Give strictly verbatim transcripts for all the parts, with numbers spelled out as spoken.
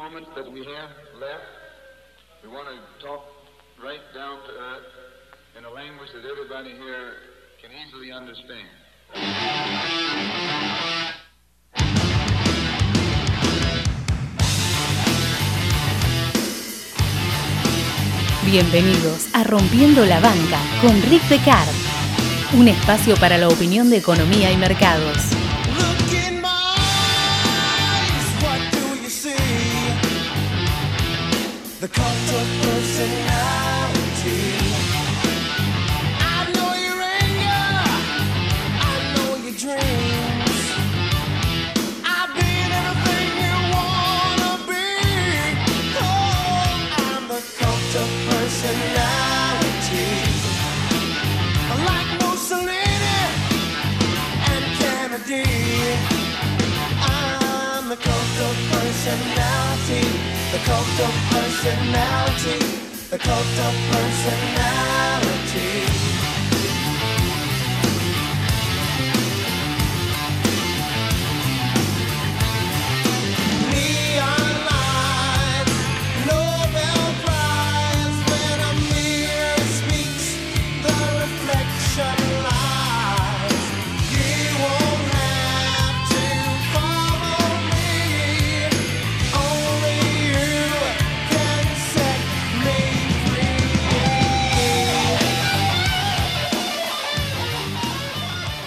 moments that we have left, we want to talk right down to earth in a language that everybody here can easily understand. Bienvenidos a Rompiendo la Banca con Rick Becard, un espacio para la opinión de economía y mercados.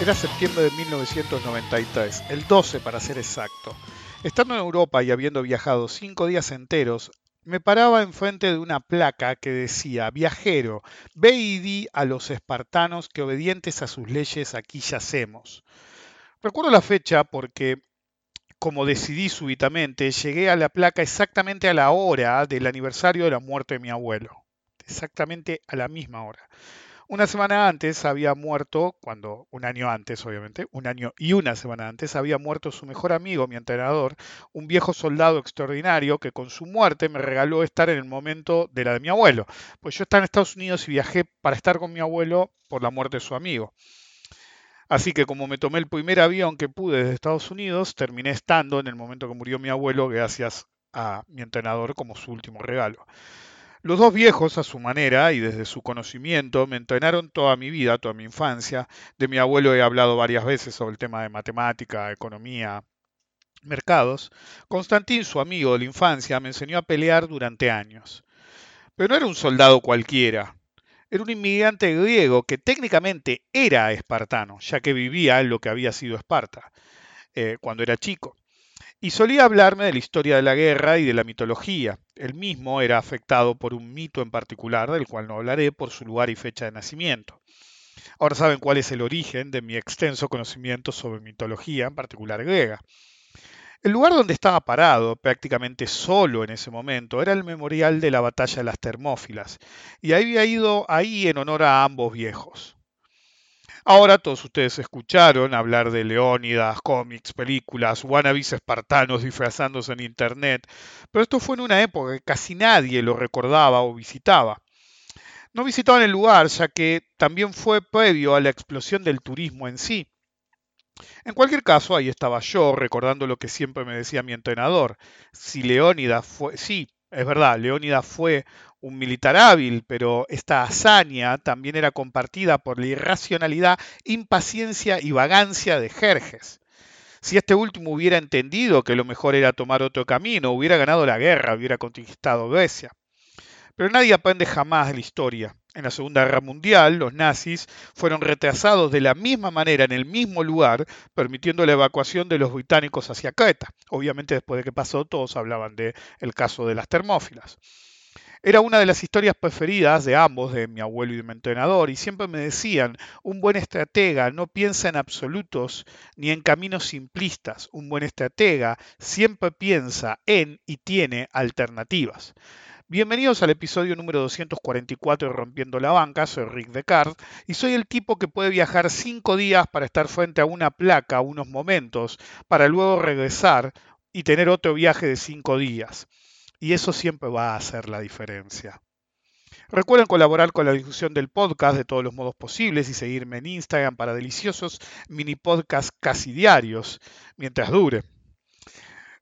Era septiembre de mil novecientos noventa y tres, el doce para ser exacto. Estando en Europa y habiendo viajado cinco días enteros, me paraba enfrente de una placa que decía: viajero, ve y di a los espartanos que obedientes a sus leyes aquí yacemos. Recuerdo la fecha porque, como decidí súbitamente, llegué a la placa exactamente a la hora del aniversario de la muerte de mi abuelo. Exactamente a la misma hora. Una semana antes había muerto, cuando un año antes obviamente, un año y una semana antes había muerto su mejor amigo, mi entrenador, un viejo soldado extraordinario que con su muerte me regaló estar en el momento de la de mi abuelo. Pues yo estaba en Estados Unidos y viajé para estar con mi abuelo por la muerte de su amigo. Así que como me tomé el primer avión que pude desde Estados Unidos, terminé estando en el momento que murió mi abuelo gracias a mi entrenador como su último regalo. Los dos viejos, a su manera y desde su conocimiento, me entrenaron toda mi vida, toda mi infancia. De mi abuelo he hablado varias veces sobre el tema de matemática, economía, mercados. Constantín, su amigo de la infancia, me enseñó a pelear durante años. Pero no era un soldado cualquiera. Era un inmigrante griego que técnicamente era espartano, ya que vivía en lo que había sido Esparta, eh, cuando era chico. Y solía hablarme de la historia de la guerra y de la mitología. Él mismo era afectado por un mito en particular, del cual no hablaré por su lugar y fecha de nacimiento. Ahora saben cuál es el origen de mi extenso conocimiento sobre mitología, en particular griega. El lugar donde estaba parado, prácticamente solo en ese momento, era el memorial de la batalla de las Termófilas, y había ido ahí en honor a ambos viejos. Ahora todos ustedes escucharon hablar de Leónidas, cómics, películas, wannabis espartanos disfrazándose en internet, pero esto fue en una época que casi nadie lo recordaba o visitaba. No visitaban el lugar, ya que también fue previo a la explosión del turismo en sí. En cualquier caso, ahí estaba yo, recordando lo que siempre me decía mi entrenador. Si Leónidas fue... sí, es verdad, Leónidas fue un militar hábil, pero esta hazaña también era compartida por la irracionalidad, impaciencia y vagancia de Jerjes. Si este último hubiera entendido que lo mejor era tomar otro camino, hubiera ganado la guerra, hubiera conquistado Grecia. Pero nadie aprende jamás de la historia. En la Segunda Guerra Mundial, los nazis fueron retrasados de la misma manera en el mismo lugar, permitiendo la evacuación de los británicos hacia Creta. Obviamente, después de que pasó, todos hablaban del caso de las Termófilas. Era una de las historias preferidas de ambos, de mi abuelo y de mi entrenador, y siempre me decían: un buen estratega no piensa en absolutos ni en caminos simplistas. Un buen estratega siempre piensa en y tiene alternativas. Bienvenidos al episodio número doscientos cuarenta y cuatro de Rompiendo la Banca. Soy Rick Descartes y soy el tipo que puede viajar cinco días para estar frente a una placa unos momentos, para luego regresar y tener otro viaje de cinco días. Y eso siempre va a hacer la diferencia. Recuerden colaborar con la difusión del podcast de todos los modos posibles y seguirme en Instagram para deliciosos mini podcasts casi diarios, mientras dure.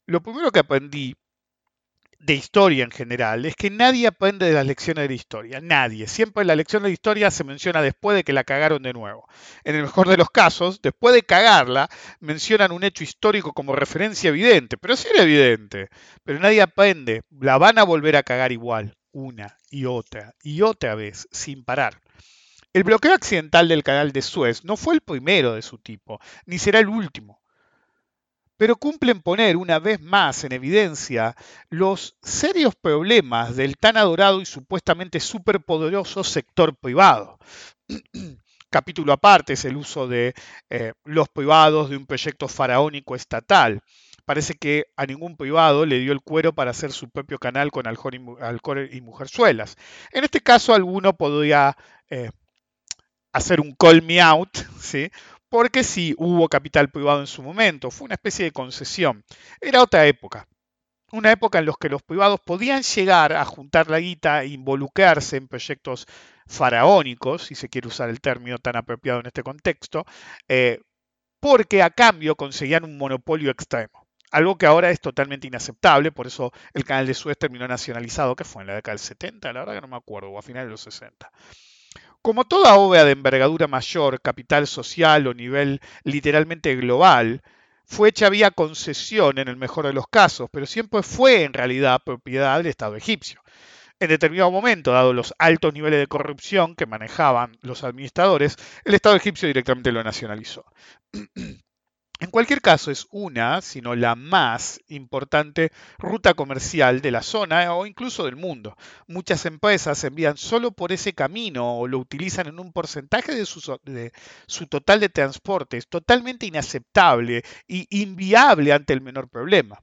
Lo primero que aprendí de historia en general es que nadie aprende de las lecciones de la historia. Nadie. Siempre la lección de la historia se menciona después de que la cagaron de nuevo. En el mejor de los casos, después de cagarla, mencionan un hecho histórico como referencia evidente. Pero sí era evidente. Pero nadie aprende. La van a volver a cagar igual. Una y otra y otra vez. Sin parar. El bloqueo accidental del canal de Suez no fue el primero de su tipo, ni será el último. Pero cumplen poner una vez más en evidencia los serios problemas del tan adorado y supuestamente superpoderoso sector privado. Capítulo aparte es el uso de eh, los privados de un proyecto faraónico estatal. Parece que a ningún privado le dio el cuero para hacer su propio canal con alcohol y mujerzuelas. En este caso alguno podría... Eh, hacer un call me out, ¿sí? Porque sí hubo capital privado en su momento, fue una especie de concesión. Era otra época, una época en la que los privados podían llegar a juntar la guita e involucrarse en proyectos faraónicos, si se quiere usar el término tan apropiado en este contexto, eh, porque a cambio conseguían un monopolio extremo. Algo que ahora es totalmente inaceptable, por eso el canal de Suez terminó nacionalizado, que fue en la década del setenta, la verdad que no me acuerdo, o a finales de los sesenta. Como toda obra de envergadura mayor, capital social o nivel literalmente global, fue hecha vía concesión en el mejor de los casos, pero siempre fue en realidad propiedad del Estado egipcio. En determinado momento, dado los altos niveles de corrupción que manejaban los administradores, el Estado egipcio directamente lo nacionalizó. En cualquier caso, es una, si no la más importante ruta comercial de la zona o incluso del mundo. Muchas empresas envían solo por ese camino o lo utilizan en un porcentaje de su, de su total de transportes, totalmente inaceptable e inviable ante el menor problema.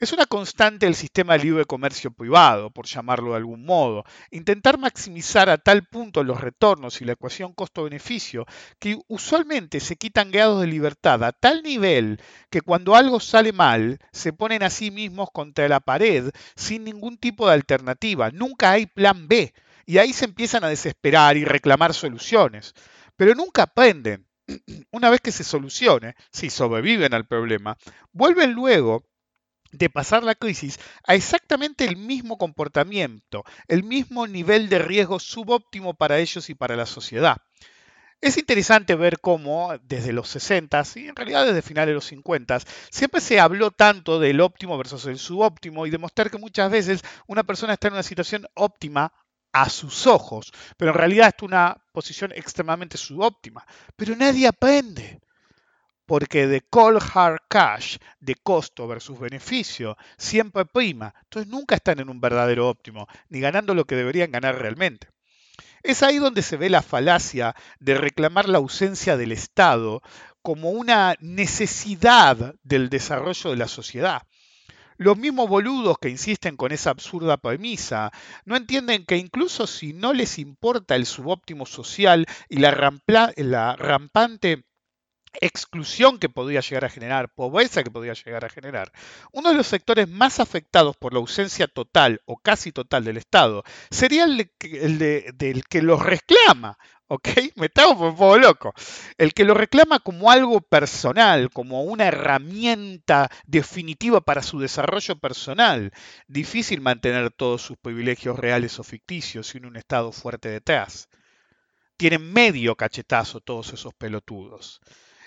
Es una constante del sistema libre de comercio privado, por llamarlo de algún modo, intentar maximizar a tal punto los retornos y la ecuación costo-beneficio que usualmente se quitan grados de libertad a tal nivel que cuando algo sale mal se ponen a sí mismos contra la pared sin ningún tipo de alternativa, nunca hay plan B y ahí se empiezan a desesperar y reclamar soluciones, pero nunca aprenden. Una vez que se solucione, si sobreviven al problema, vuelven luego de pasar la crisis a exactamente el mismo comportamiento, el mismo nivel de riesgo subóptimo para ellos y para la sociedad. Es interesante ver cómo desde los sesentas y en realidad desde finales de los cincuentas siempre se habló tanto del óptimo versus el subóptimo y demostrar que muchas veces una persona está en una situación óptima a sus ojos, pero en realidad está en una posición extremadamente subóptima. Pero nadie aprende. Porque de cold hard cash, de costo versus beneficio, siempre prima. Entonces nunca están en un verdadero óptimo, ni ganando lo que deberían ganar realmente. Es ahí donde se ve la falacia de reclamar la ausencia del Estado como una necesidad del desarrollo de la sociedad. Los mismos boludos que insisten con esa absurda premisa no entienden que incluso si no les importa el subóptimo social y la, rampla, la rampante... exclusión que podría llegar a generar, pobreza que podría llegar a generar. Uno de los sectores más afectados por la ausencia total o casi total del Estado sería el, de, el de, del que los reclama, ¿ok? Me estaba por un poco loco. El que lo reclama como algo personal, como una herramienta definitiva para su desarrollo personal. Difícil mantener todos sus privilegios reales o ficticios sin un Estado fuerte detrás. Tienen medio cachetazo todos esos pelotudos.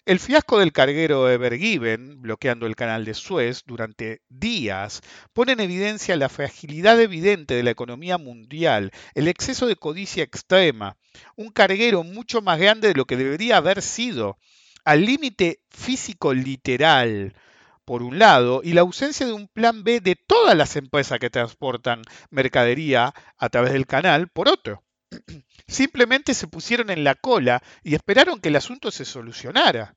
El fiasco del carguero Ever Given, bloqueando el canal de Suez durante días, pone en evidencia la fragilidad evidente de la economía mundial, el exceso de codicia extrema, un carguero mucho más grande de lo que debería haber sido, al límite físico literal, por un lado, y la ausencia de un plan B de todas las empresas que transportan mercadería a través del canal, por otro. Simplemente se pusieron en la cola y esperaron que el asunto se solucionara.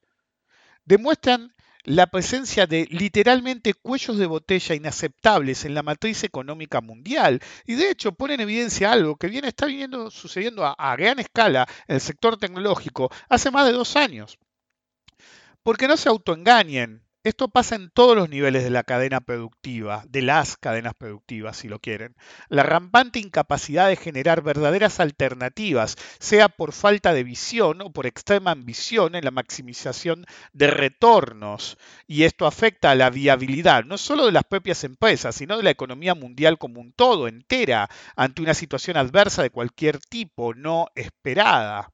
Demuestran la presencia de literalmente cuellos de botella inaceptables en la matriz económica mundial y de hecho ponen en evidencia algo que viene, está viniendo, sucediendo a, a gran escala en el sector tecnológico hace más de dos años. Porque no se autoengañen, Esto pasa en todos los niveles de la cadena productiva, de las cadenas productivas, si lo quieren. La rampante incapacidad de generar verdaderas alternativas, sea por falta de visión o por extrema ambición en la maximización de retornos. Y esto afecta a la viabilidad, no solo de las propias empresas, sino de la economía mundial como un todo, entera, ante una situación adversa de cualquier tipo, no esperada.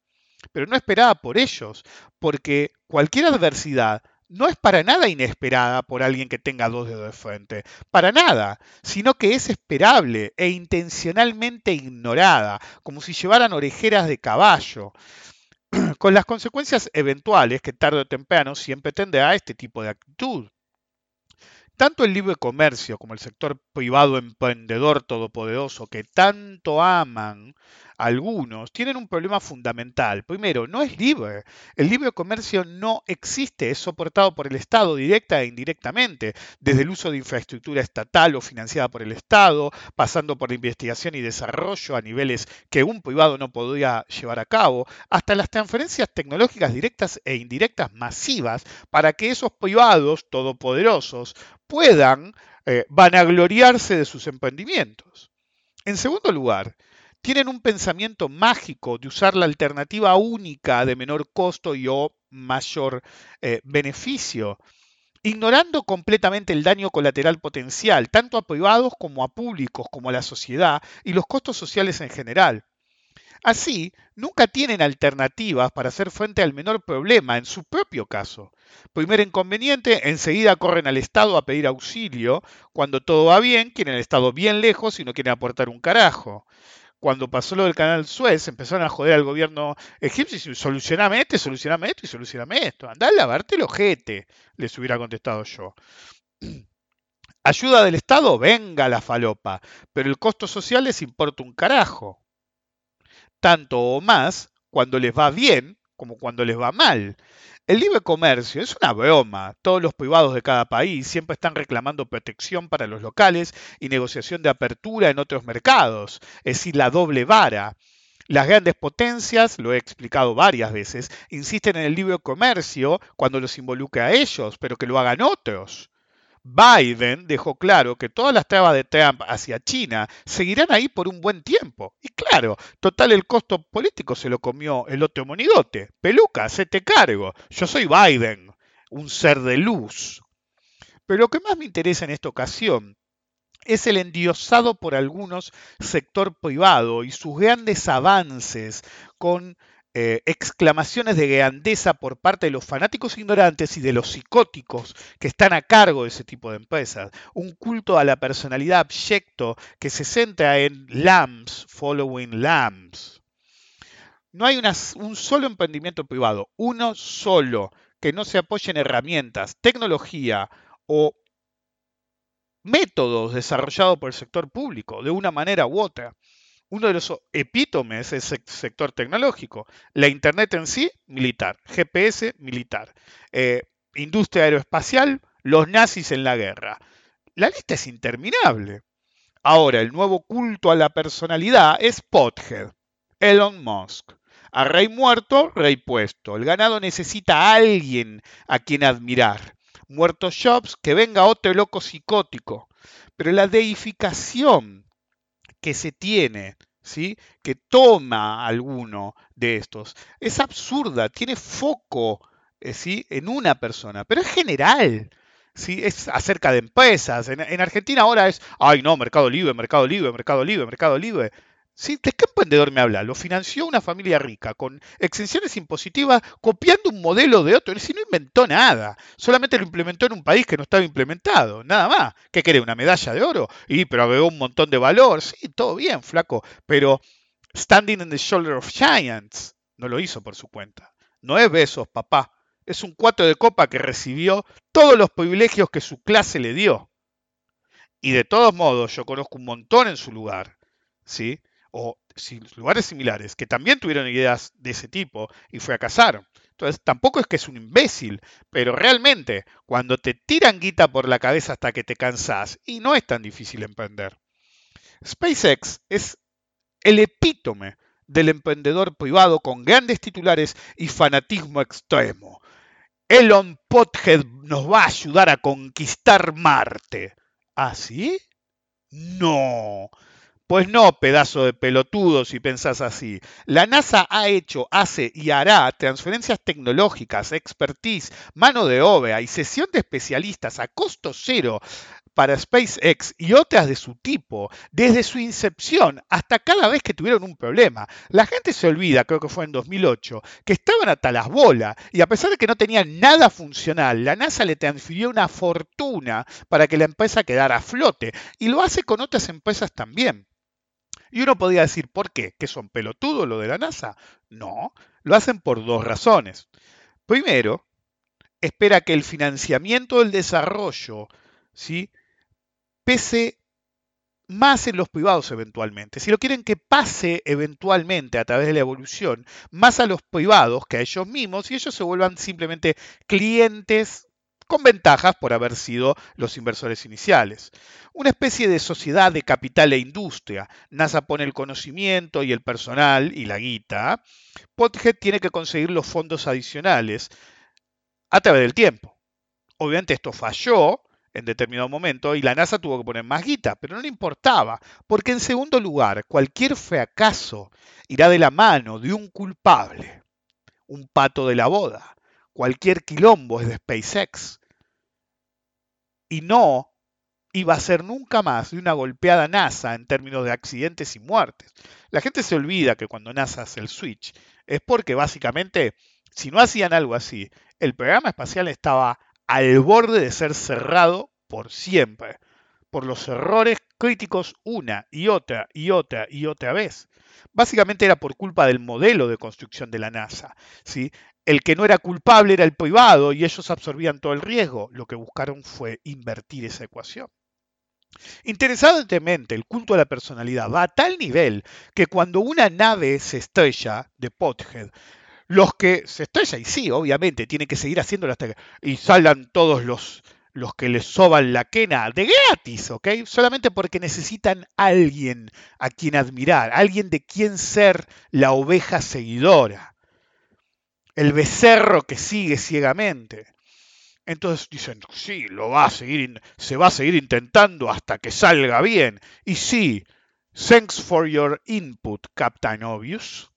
Pero no esperada por ellos, porque cualquier adversidad no es para nada inesperada por alguien que tenga dos dedos de frente, para nada, sino que es esperable e intencionalmente ignorada, como si llevaran orejeras de caballo, con las consecuencias eventuales que tarde o temprano siempre tendrá este tipo de actitud. Tanto el libre comercio como el sector privado emprendedor todopoderoso que tanto aman algunos, tienen un problema fundamental. Primero, no es libre. El libre comercio no existe, es soportado por el Estado directa e indirectamente, desde el uso de infraestructura estatal o financiada por el Estado, pasando por la investigación y desarrollo a niveles que un privado no podría llevar a cabo, hasta las transferencias tecnológicas directas e indirectas masivas para que esos privados todopoderosos puedan eh, vanagloriarse de sus emprendimientos. En segundo lugar, tienen un pensamiento mágico de usar la alternativa única de menor costo y o mayor eh, beneficio, ignorando completamente el daño colateral potencial, tanto a privados como a públicos, como a la sociedad y los costos sociales en general. Así, nunca tienen alternativas para hacer frente al menor problema en su propio caso. Primer inconveniente, enseguida corren al Estado a pedir auxilio. Cuando todo va bien, quieren el Estado bien lejos y no quieren aportar un carajo. Cuando pasó lo del canal Suez, empezaron a joder al gobierno egipcio y dicen, solucioname este, solucioname esto y solucioname esto. Andá a lavarte el ojete, les hubiera contestado yo. Ayuda del Estado, venga la falopa, pero el costo social les importa un carajo. Tanto o más cuando les va bien como cuando les va mal. El libre comercio es una broma. Todos los privados de cada país siempre están reclamando protección para los locales y negociación de apertura en otros mercados, es decir, la doble vara. Las grandes potencias, lo he explicado varias veces, insisten en el libre comercio cuando los involucra a ellos, pero que lo hagan otros. Biden dejó claro que todas las trabas de Trump hacia China seguirán ahí por un buen tiempo. Y claro, total el costo político se lo comió el otro monigote. Peluca, hacete cargo. Yo soy Biden, un ser de luz. Pero lo que más me interesa en esta ocasión es el endiosado por algunos sector privado y sus grandes avances con Eh, exclamaciones de grandeza por parte de los fanáticos ignorantes y de los psicóticos que están a cargo de ese tipo de empresas. Un culto a la personalidad abyecto que se centra en lambs, following lambs. No hay una, un solo emprendimiento privado, uno solo, que no se apoye en herramientas, tecnología o métodos desarrollados por el sector público, de una manera u otra. Uno de los epítomes es el sector tecnológico. La Internet en sí, militar. G P S, militar. Eh, industria aeroespacial, los nazis en la guerra. La lista es interminable. Ahora, el nuevo culto a la personalidad es Pothead, Elon Musk. A rey muerto, rey puesto. El ganado necesita a alguien a quien admirar. Muerto Jobs, que venga otro loco psicótico. Pero la deificación que se tiene, ¿sí?, que toma alguno de estos, es absurda, tiene foco, ¿sí?, en una persona, pero es general, ¿sí?, es acerca de empresas. En, en Argentina ahora es, ay no, Mercado Libre, Mercado Libre, Mercado Libre, Mercado Libre. ¿Sí? ¿De qué emprendedor me habla? Lo financió una familia rica, con exenciones impositivas, copiando un modelo de otro. Si no inventó nada, solamente lo implementó en un país que no estaba implementado, nada más. ¿Qué quiere? ¿Una medalla de oro? Y pero agregó un montón de valor. Sí, todo bien, flaco, pero Standing in the Shoulder of Giants no lo hizo por su cuenta. No es Besos, papá. Es un cuatro de copa que recibió todos los privilegios que su clase le dio. Y de todos modos, yo conozco un montón en su lugar, ¿sí?, o lugares similares, que también tuvieron ideas de ese tipo y fracasaron. Entonces, tampoco es que es un imbécil, pero realmente, cuando te tiran guita por la cabeza hasta que te cansás, y no es tan difícil emprender. SpaceX es el epítome del emprendedor privado con grandes titulares y fanatismo extremo. Elon Pothead nos va a ayudar a conquistar Marte. ¿Ah, sí? No. Pues no, pedazo de pelotudo, si pensás así. La NASA ha hecho, hace y hará transferencias tecnológicas, expertise, mano de obra y sesión de especialistas a costo cero para SpaceX y otras de su tipo, desde su incepción hasta cada vez que tuvieron un problema. La gente se olvida, creo que fue en dos mil ocho, que estaban hasta las bolas y a pesar de que no tenían nada funcional, la NASA le transfirió una fortuna para que la empresa quedara a flote y lo hace con otras empresas también. Y uno podría decir, ¿por qué? ¿Que son pelotudos lo de la NASA? No, lo hacen por dos razones. Primero, espera que el financiamiento del desarrollo, ¿sí?, pese más en los privados eventualmente. Si lo quieren que pase eventualmente a través de la evolución, más a los privados que a ellos mismos, y ellos se vuelvan simplemente clientes con ventajas por haber sido los inversores iniciales. Una especie de sociedad de capital e industria. NASA pone el conocimiento y el personal y la guita. Pothead tiene que conseguir los fondos adicionales a través del tiempo. Obviamente esto falló en determinado momento, y la NASA tuvo que poner más guita, pero no le importaba, porque en segundo lugar, cualquier fracaso irá de la mano de un culpable, un pato de la boda, cualquier quilombo es de SpaceX, y no iba a ser nunca más de una golpeada NASA en términos de accidentes y muertes. La gente se olvida que cuando NASA hace el switch, es porque básicamente, si no hacían algo así, el programa espacial estaba al borde de ser cerrado por siempre, por los errores críticos una y otra y otra y otra vez. Básicamente era por culpa del modelo de construcción de la NASA, ¿sí? El que no era culpable era el privado y ellos absorbían todo el riesgo. Lo que buscaron fue invertir esa ecuación. Interesantemente, el culto a la personalidad va a tal nivel que cuando una nave se estrella de Pothead, los que se estrellan, y sí, obviamente, tienen que seguir haciéndolo hasta que... Y salgan todos los, los que les soban la quena de gratis, ¿ok? Solamente porque necesitan alguien a quien admirar, alguien de quien ser la oveja seguidora, el becerro que sigue ciegamente. Entonces dicen, sí, lo va a seguir, se va a seguir intentando hasta que salga bien. Y sí, thanks for your input, Captain Obvious.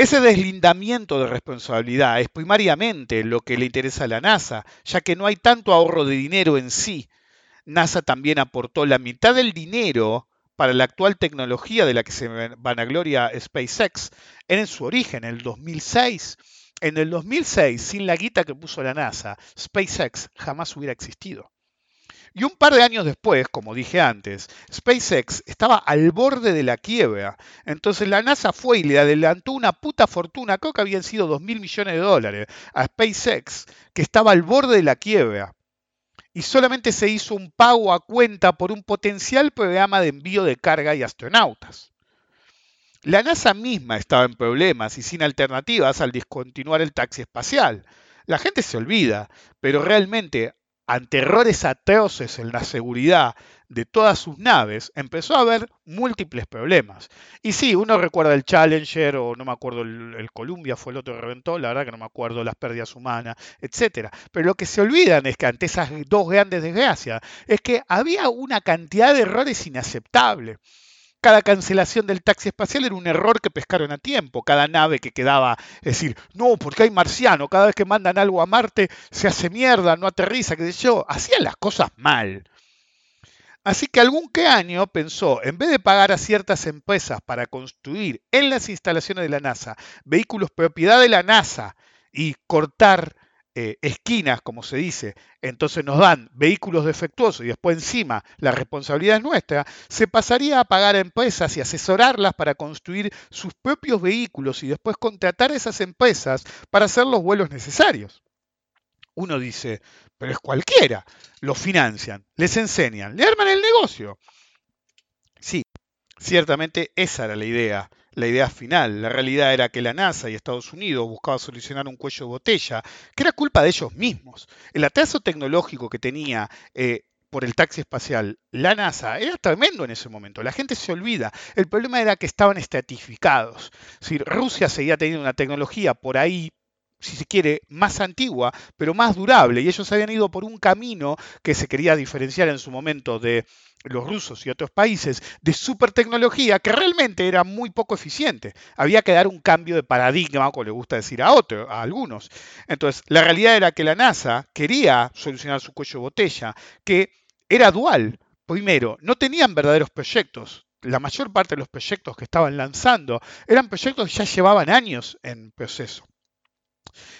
Ese deslindamiento de responsabilidad es primariamente lo que le interesa a la NASA, ya que no hay tanto ahorro de dinero en sí. NASA también aportó la mitad del dinero para la actual tecnología de la que se vanagloria SpaceX en su origen, en el dos mil seis. En el dos mil seis, sin la guita que puso la NASA, SpaceX jamás hubiera existido. Y un par de años después, como dije antes, SpaceX estaba al borde de la quiebra. Entonces la NASA fue y le adelantó una puta fortuna, creo que habían sido dos mil millones de dólares, a SpaceX, que estaba al borde de la quiebra. Y solamente se hizo un pago a cuenta por un potencial programa de envío de carga y astronautas. La NASA misma estaba en problemas y sin alternativas al discontinuar el taxi espacial. La gente se olvida, pero realmente, ante errores atroces en la seguridad de todas sus naves, empezó a haber múltiples problemas. Y sí, uno recuerda el Challenger, o no me acuerdo, el, el Columbia fue el otro que reventó, la verdad que no me acuerdo, las pérdidas humanas, etcétera. Pero lo que se olvidan es que ante esas dos grandes desgracias, es que había una cantidad de errores inaceptables. Cada cancelación del taxi espacial era un error que pescaron a tiempo. Cada nave que quedaba, es decir, no, porque hay marciano, cada vez que mandan algo a Marte se hace mierda, no aterriza, qué sé yo. Hacían las cosas mal. Así que algún que año pensó, en vez de pagar a ciertas empresas para construir en las instalaciones de la NASA vehículos propiedad de la NASA y cortar Eh, esquinas, como se dice, entonces nos dan vehículos defectuosos y después encima la responsabilidad es nuestra, se pasaría a pagar a empresas y asesorarlas para construir sus propios vehículos y después contratar a esas empresas para hacer los vuelos necesarios. Uno dice, pero es cualquiera, los financian, les enseñan, le arman el negocio. Sí, ciertamente esa era la idea. La idea final, la realidad era que la NASA y Estados Unidos buscaban solucionar un cuello de botella, que era culpa de ellos mismos. El atraso tecnológico que tenía eh, por el taxi espacial la NASA era tremendo en ese momento. La gente se olvida. El problema era que estaban estratificados. Es decir, Rusia seguía teniendo una tecnología por ahí si se quiere, más antigua, pero más durable. Y ellos habían ido por un camino que se quería diferenciar en su momento de los rusos y otros países, de supertecnología, que realmente era muy poco eficiente. Había que dar un cambio de paradigma, como le gusta decir a otros, a algunos. Entonces, la realidad era que la NASA quería solucionar su cuello de botella, que era dual. Primero, no tenían verdaderos proyectos. La mayor parte de los proyectos que estaban lanzando eran proyectos que ya llevaban años en proceso.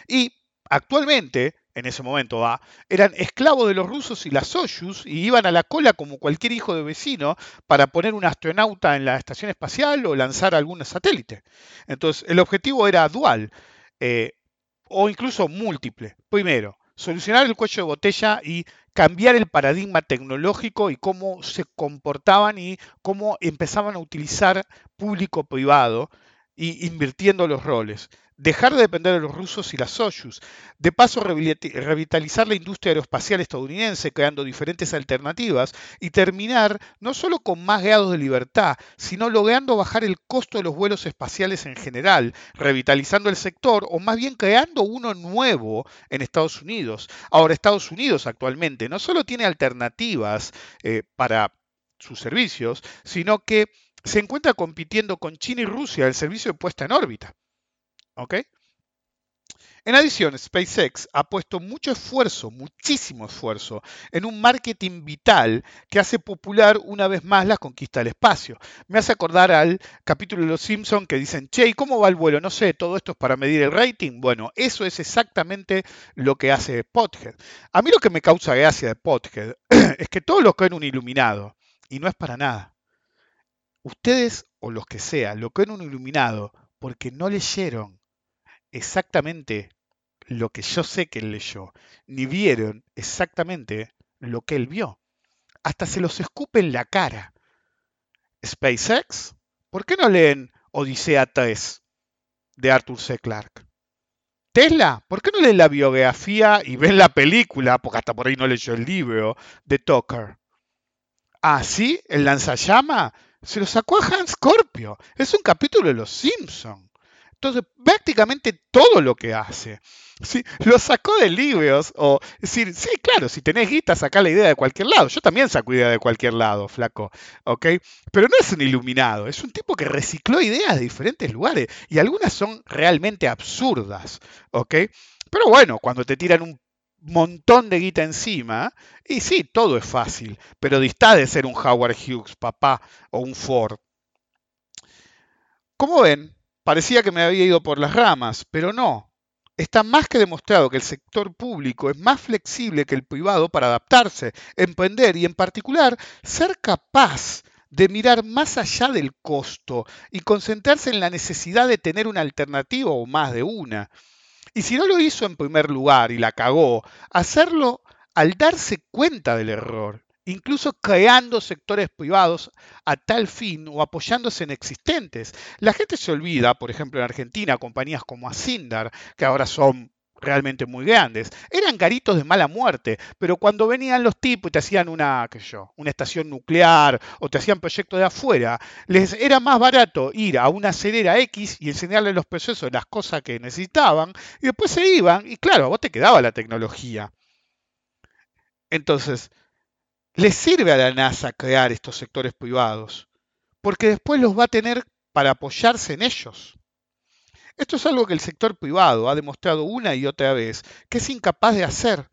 Y actualmente, en ese momento, ah, eran esclavos de los rusos y las Soyuz, y iban a la cola como cualquier hijo de vecino para poner un astronauta en la estación espacial o lanzar algún satélite. Entonces, el objetivo era dual, eh, o incluso múltiple. Primero, solucionar el cuello de botella y cambiar el paradigma tecnológico y cómo se comportaban y cómo empezaban a utilizar público-privado y invirtiendo los roles. Dejar de depender de los rusos y las Soyuz. De paso, revitalizar la industria aeroespacial estadounidense, creando diferentes alternativas, y terminar no solo con más grados de libertad, sino logrando bajar el costo de los vuelos espaciales en general, revitalizando el sector, o más bien creando uno nuevo en Estados Unidos. Ahora, Estados Unidos actualmente no solo tiene alternativas eh, para sus servicios, sino que se encuentra compitiendo con China y Rusia el servicio de puesta en órbita. ¿Okay? En adición, SpaceX ha puesto mucho esfuerzo, muchísimo esfuerzo, en un marketing vital que hace popular una vez más la conquista del espacio. Me hace acordar al capítulo de Los Simpsons que dicen, che, ¿y cómo va el vuelo? No sé, todo esto es para medir el rating. Bueno, eso es exactamente lo que hace Pothead. A mí lo que me causa gracia de Pothead es que todos los creen un iluminado, y no es para nada. Ustedes, o los que sean, lo creen un iluminado porque no leyeron exactamente lo que yo sé que él leyó, ni vieron exactamente lo que él vio. Hasta se los escupe en la cara. SpaceX, ¿por qué no leen Odisea tres de Arthur C. Clarke? Tesla, ¿por qué no leen la biografía y ven la película, porque hasta por ahí no leyó el libro, de Tucker? Ah, sí, el lanzallama se lo sacó a Hans Scorpio. Es un capítulo de Los Simpsons. Entonces, prácticamente todo lo que hace, ¿sí?, lo sacó de libros. O decir, sí, claro, si tenés guita, sacá la idea de cualquier lado. Yo también saco idea de cualquier lado, flaco. ¿Okay? Pero no es un iluminado, es un tipo que recicló ideas de diferentes lugares. Y algunas son realmente absurdas. ¿Okay? Pero bueno, cuando te tiran un montón de guita encima, y sí, todo es fácil. Pero distá de ser un Howard Hughes, papá, o un Ford. Como ven, parecía que me había ido por las ramas, pero no. Está más que demostrado que el sector público es más flexible que el privado para adaptarse, emprender y, en particular, ser capaz de mirar más allá del costo y concentrarse en la necesidad de tener una alternativa o más de una. Y si no lo hizo en primer lugar y la cagó, hacerlo al darse cuenta del error, incluso creando sectores privados a tal fin o apoyándose en existentes. La gente se olvida, por ejemplo en Argentina, compañías como Asindar, que ahora son realmente muy grandes, eran garitos de mala muerte, pero cuando venían los tipos y te hacían una, qué sé yo, una estación nuclear o te hacían proyectos de afuera, les era más barato ir a una acelera X y enseñarles los procesos, las cosas que necesitaban, y después se iban, y claro, vos te quedaba la tecnología. Entonces, les sirve a la NASA crear estos sectores privados, porque después los va a tener para apoyarse en ellos. Esto es algo que el sector privado ha demostrado una y otra vez que es incapaz de hacer.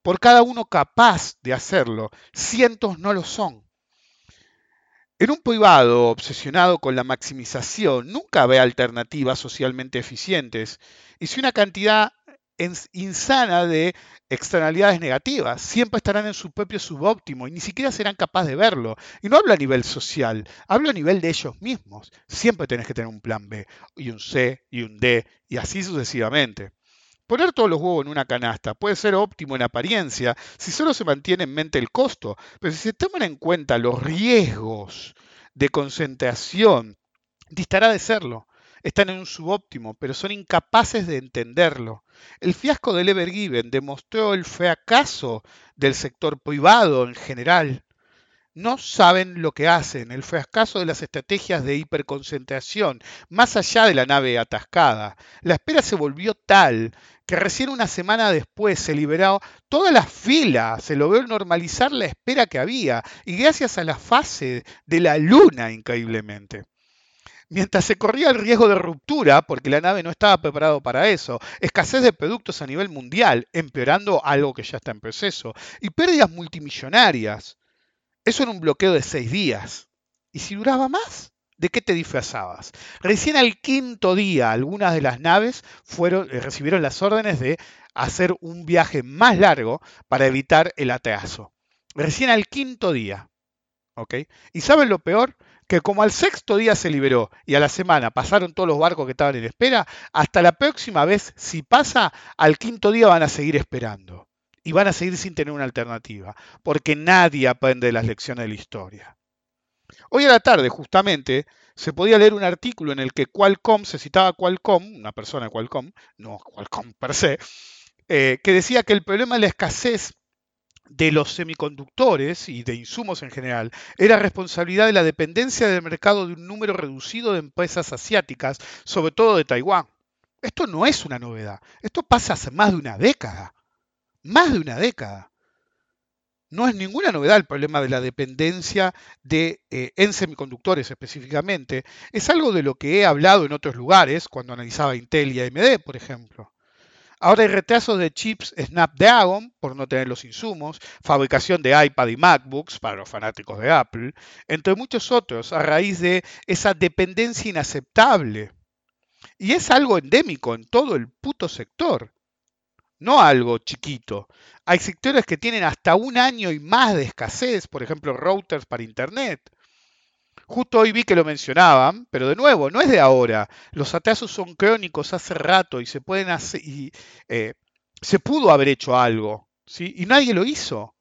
Por cada uno capaz de hacerlo, cientos no lo son. En un privado obsesionado con la maximización, nunca ve alternativas socialmente eficientes, y si una cantidad insana de externalidades negativas, siempre estarán en su propio subóptimo y ni siquiera serán capaces de verlo. Y no hablo a nivel social, hablo a nivel de ellos mismos. Siempre tenés que tener un plan B, y un C, y un D, y así sucesivamente. Poner todos los huevos en una canasta puede ser óptimo en apariencia si solo se mantiene en mente el costo, pero si se toman en cuenta los riesgos de concentración, distará de serlo. Están en un subóptimo, pero son incapaces de entenderlo. El fiasco del Ever Given demostró el fracaso del sector privado en general. no saben lo que hacen, el fracaso de las estrategias de hiperconcentración, más allá de la nave atascada. La espera se volvió tal que recién una semana después se liberó toda la fila, se logró normalizar la espera que había, y gracias a la fase de la Luna, increíblemente. Mientras se corría el riesgo de ruptura, porque la nave no estaba preparada para eso, escasez de productos a nivel mundial, empeorando algo que ya está en proceso, y pérdidas multimillonarias. Eso era un bloqueo de seis días. ¿Y si duraba más? ¿De qué te disfrazabas? Recién al quinto día, algunas de las naves fueron, recibieron las órdenes de hacer un viaje más largo para evitar el atraso. Recién al quinto día. ¿Okay? ¿Y saben lo peor? Que como al sexto día se liberó y a la semana pasaron todos los barcos que estaban en espera, hasta la próxima vez, si pasa, al quinto día van a seguir esperando. Y van a seguir sin tener una alternativa, porque nadie aprende las lecciones de la historia. Hoy a la tarde, justamente, se podía leer un artículo en el que Qualcomm, se citaba Qualcomm, una persona de Qualcomm, no Qualcomm per se, eh, que decía que el problema de la escasez de los semiconductores y de insumos en general era responsabilidad de la dependencia del mercado de un número reducido de empresas asiáticas, sobre todo de Taiwán. Esto no es una novedad, esto pasa hace más de una década. Más de una década. No es ninguna novedad el problema de la dependencia de, eh, en semiconductores específicamente. Es algo de lo que he hablado en otros lugares, cuando analizaba Intel y A M D, por ejemplo. Ahora hay retrasos de chips Snapdragon por no tener los insumos, fabricación de iPad y MacBooks para los fanáticos de Apple, entre muchos otros, a raíz de esa dependencia inaceptable. Y es algo endémico en todo el puto sector. No algo chiquito. Hay sectores que tienen hasta un año y más de escasez, por ejemplo, routers para internet. Justo hoy vi que lo mencionaban, pero de nuevo, no es de ahora. Los atrasos son crónicos hace rato y se pueden hacer, y, eh, se pudo haber hecho algo, ¿sí? Y nadie lo hizo.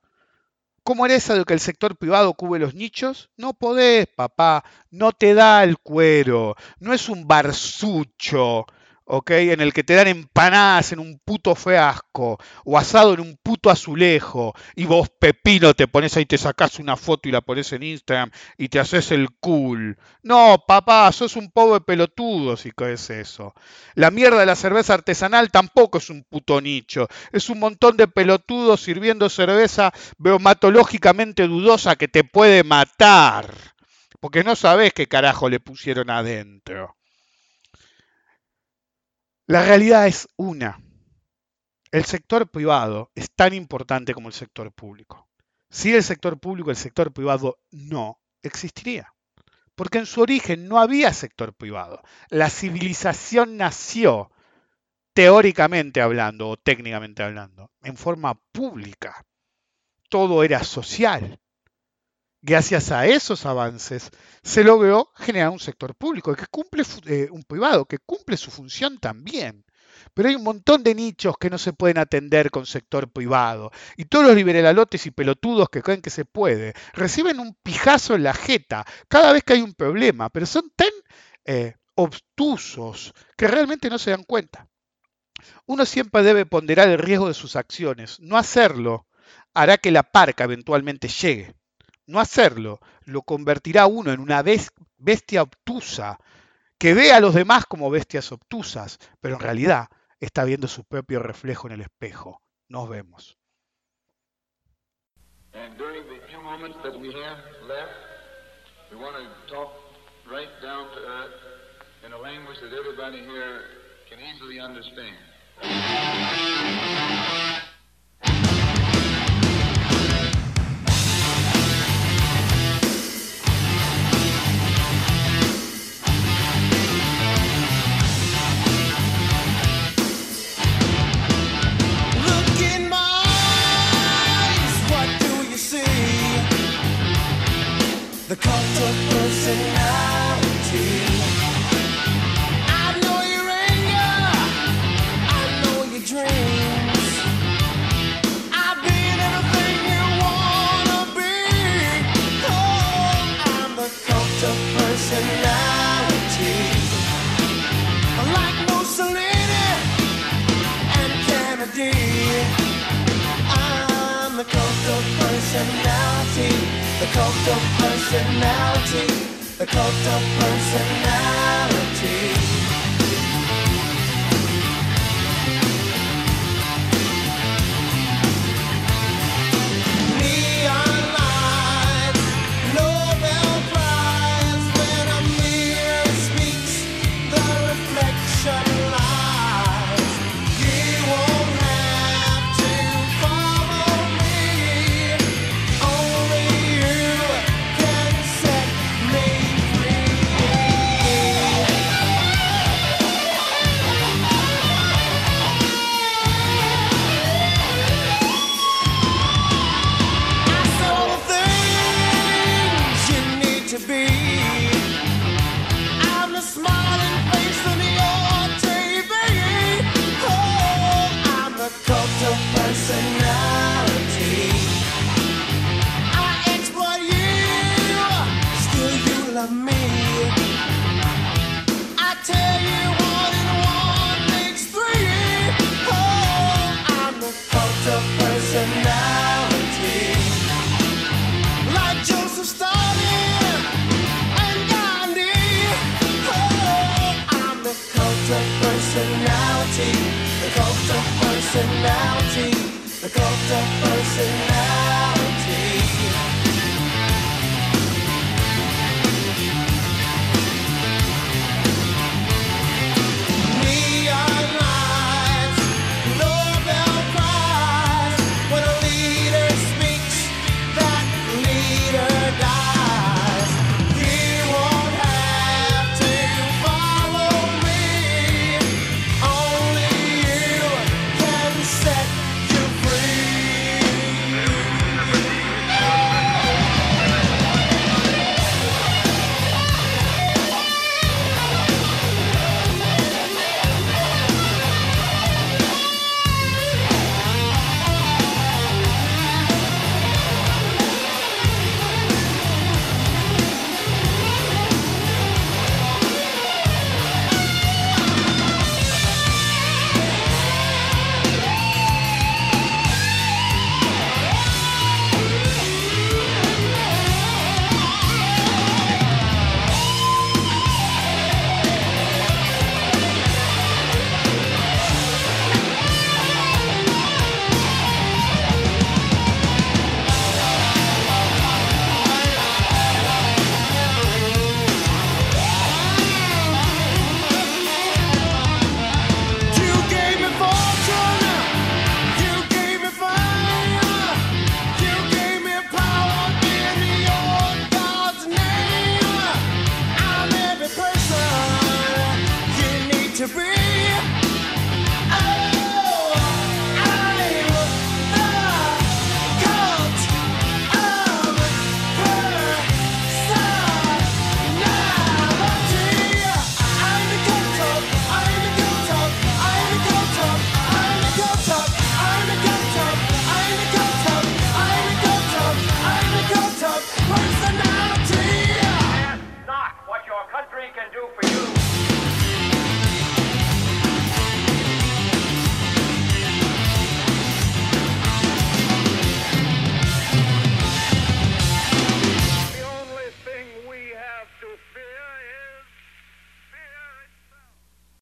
¿Cómo era esa de que el sector privado cubre los nichos? No podés, papá. No te da el cuero. No es un barsucho. Okay, en el que te dan empanadas en un puto fiasco o asado en un puto azulejo y vos, pepino, te pones ahí, te sacás una foto y la pones en Instagram y te haces el cool. No, papá, sos un pobre pelotudo si crees eso. La mierda de la cerveza artesanal tampoco es un puto nicho. Es un montón de pelotudos sirviendo cerveza bromatológicamente dudosa que te puede matar. Porque no sabés qué carajo le pusieron adentro. La realidad es una. El sector privado es tan importante como el sector público. Sin el sector público, el sector privado no existiría. Porque en su origen no había sector privado. La civilización nació, teóricamente hablando o técnicamente hablando, en forma pública. Todo era social. Gracias a esos avances se logró generar un sector público, que cumple eh, un privado, que cumple su función también. Pero hay un montón de nichos que no se pueden atender con sector privado. Y todos los liberalotes y pelotudos que creen que se puede reciben un pijazo en la jeta cada vez que hay un problema, pero son tan eh, obtusos que realmente no se dan cuenta. Uno siempre debe ponderar el riesgo de sus acciones. No hacerlo hará que la parca eventualmente llegue. No hacerlo lo convertirá uno en una bestia obtusa que ve a los demás como bestias obtusas, pero en realidad está viendo su propio reflejo en el espejo. Nos vemos. And during the few moments that we have left, we want to talk right down to earth in a language that everybody here can easily understand. The cult of personality. I know your anger, I know your dreams. I've been everything you wanna be. Oh, I'm the cult of personality. Like Mussolini and Kennedy, I'm the cult of personality. The cult of personality. The cult of personality. Neon lights, Nobel Prize. When a mirror speaks, the reflection lies. You won't have to follow me. Only you can set me free. I saw the things you need to be. I'm the smiling face on your T V. Oh, I'm the cult of personality. I exploit you, still you love me. I tell you one and one makes three. Oh, I'm the cult of personality. Like Joseph Stalin and Gandhi. Oh, I'm the cult of personality. The cult of personality. The cult of personality. Neon lights, Nobel Prize. When a leader speaks, that leader dies. You won't have to follow me. Only you can set you free. You gave me fortune, you gave me fire, you gave me power in your God's name. I'm every person you need to be. Oh, I'm the cult of personality. I'm the cult of, I'm the cult of, I'm the cult of, I'm the cult of, I'm the cult of, I'm the cult of, I'm the cult of, I'm the cult of personality. That's not what your country can do for you.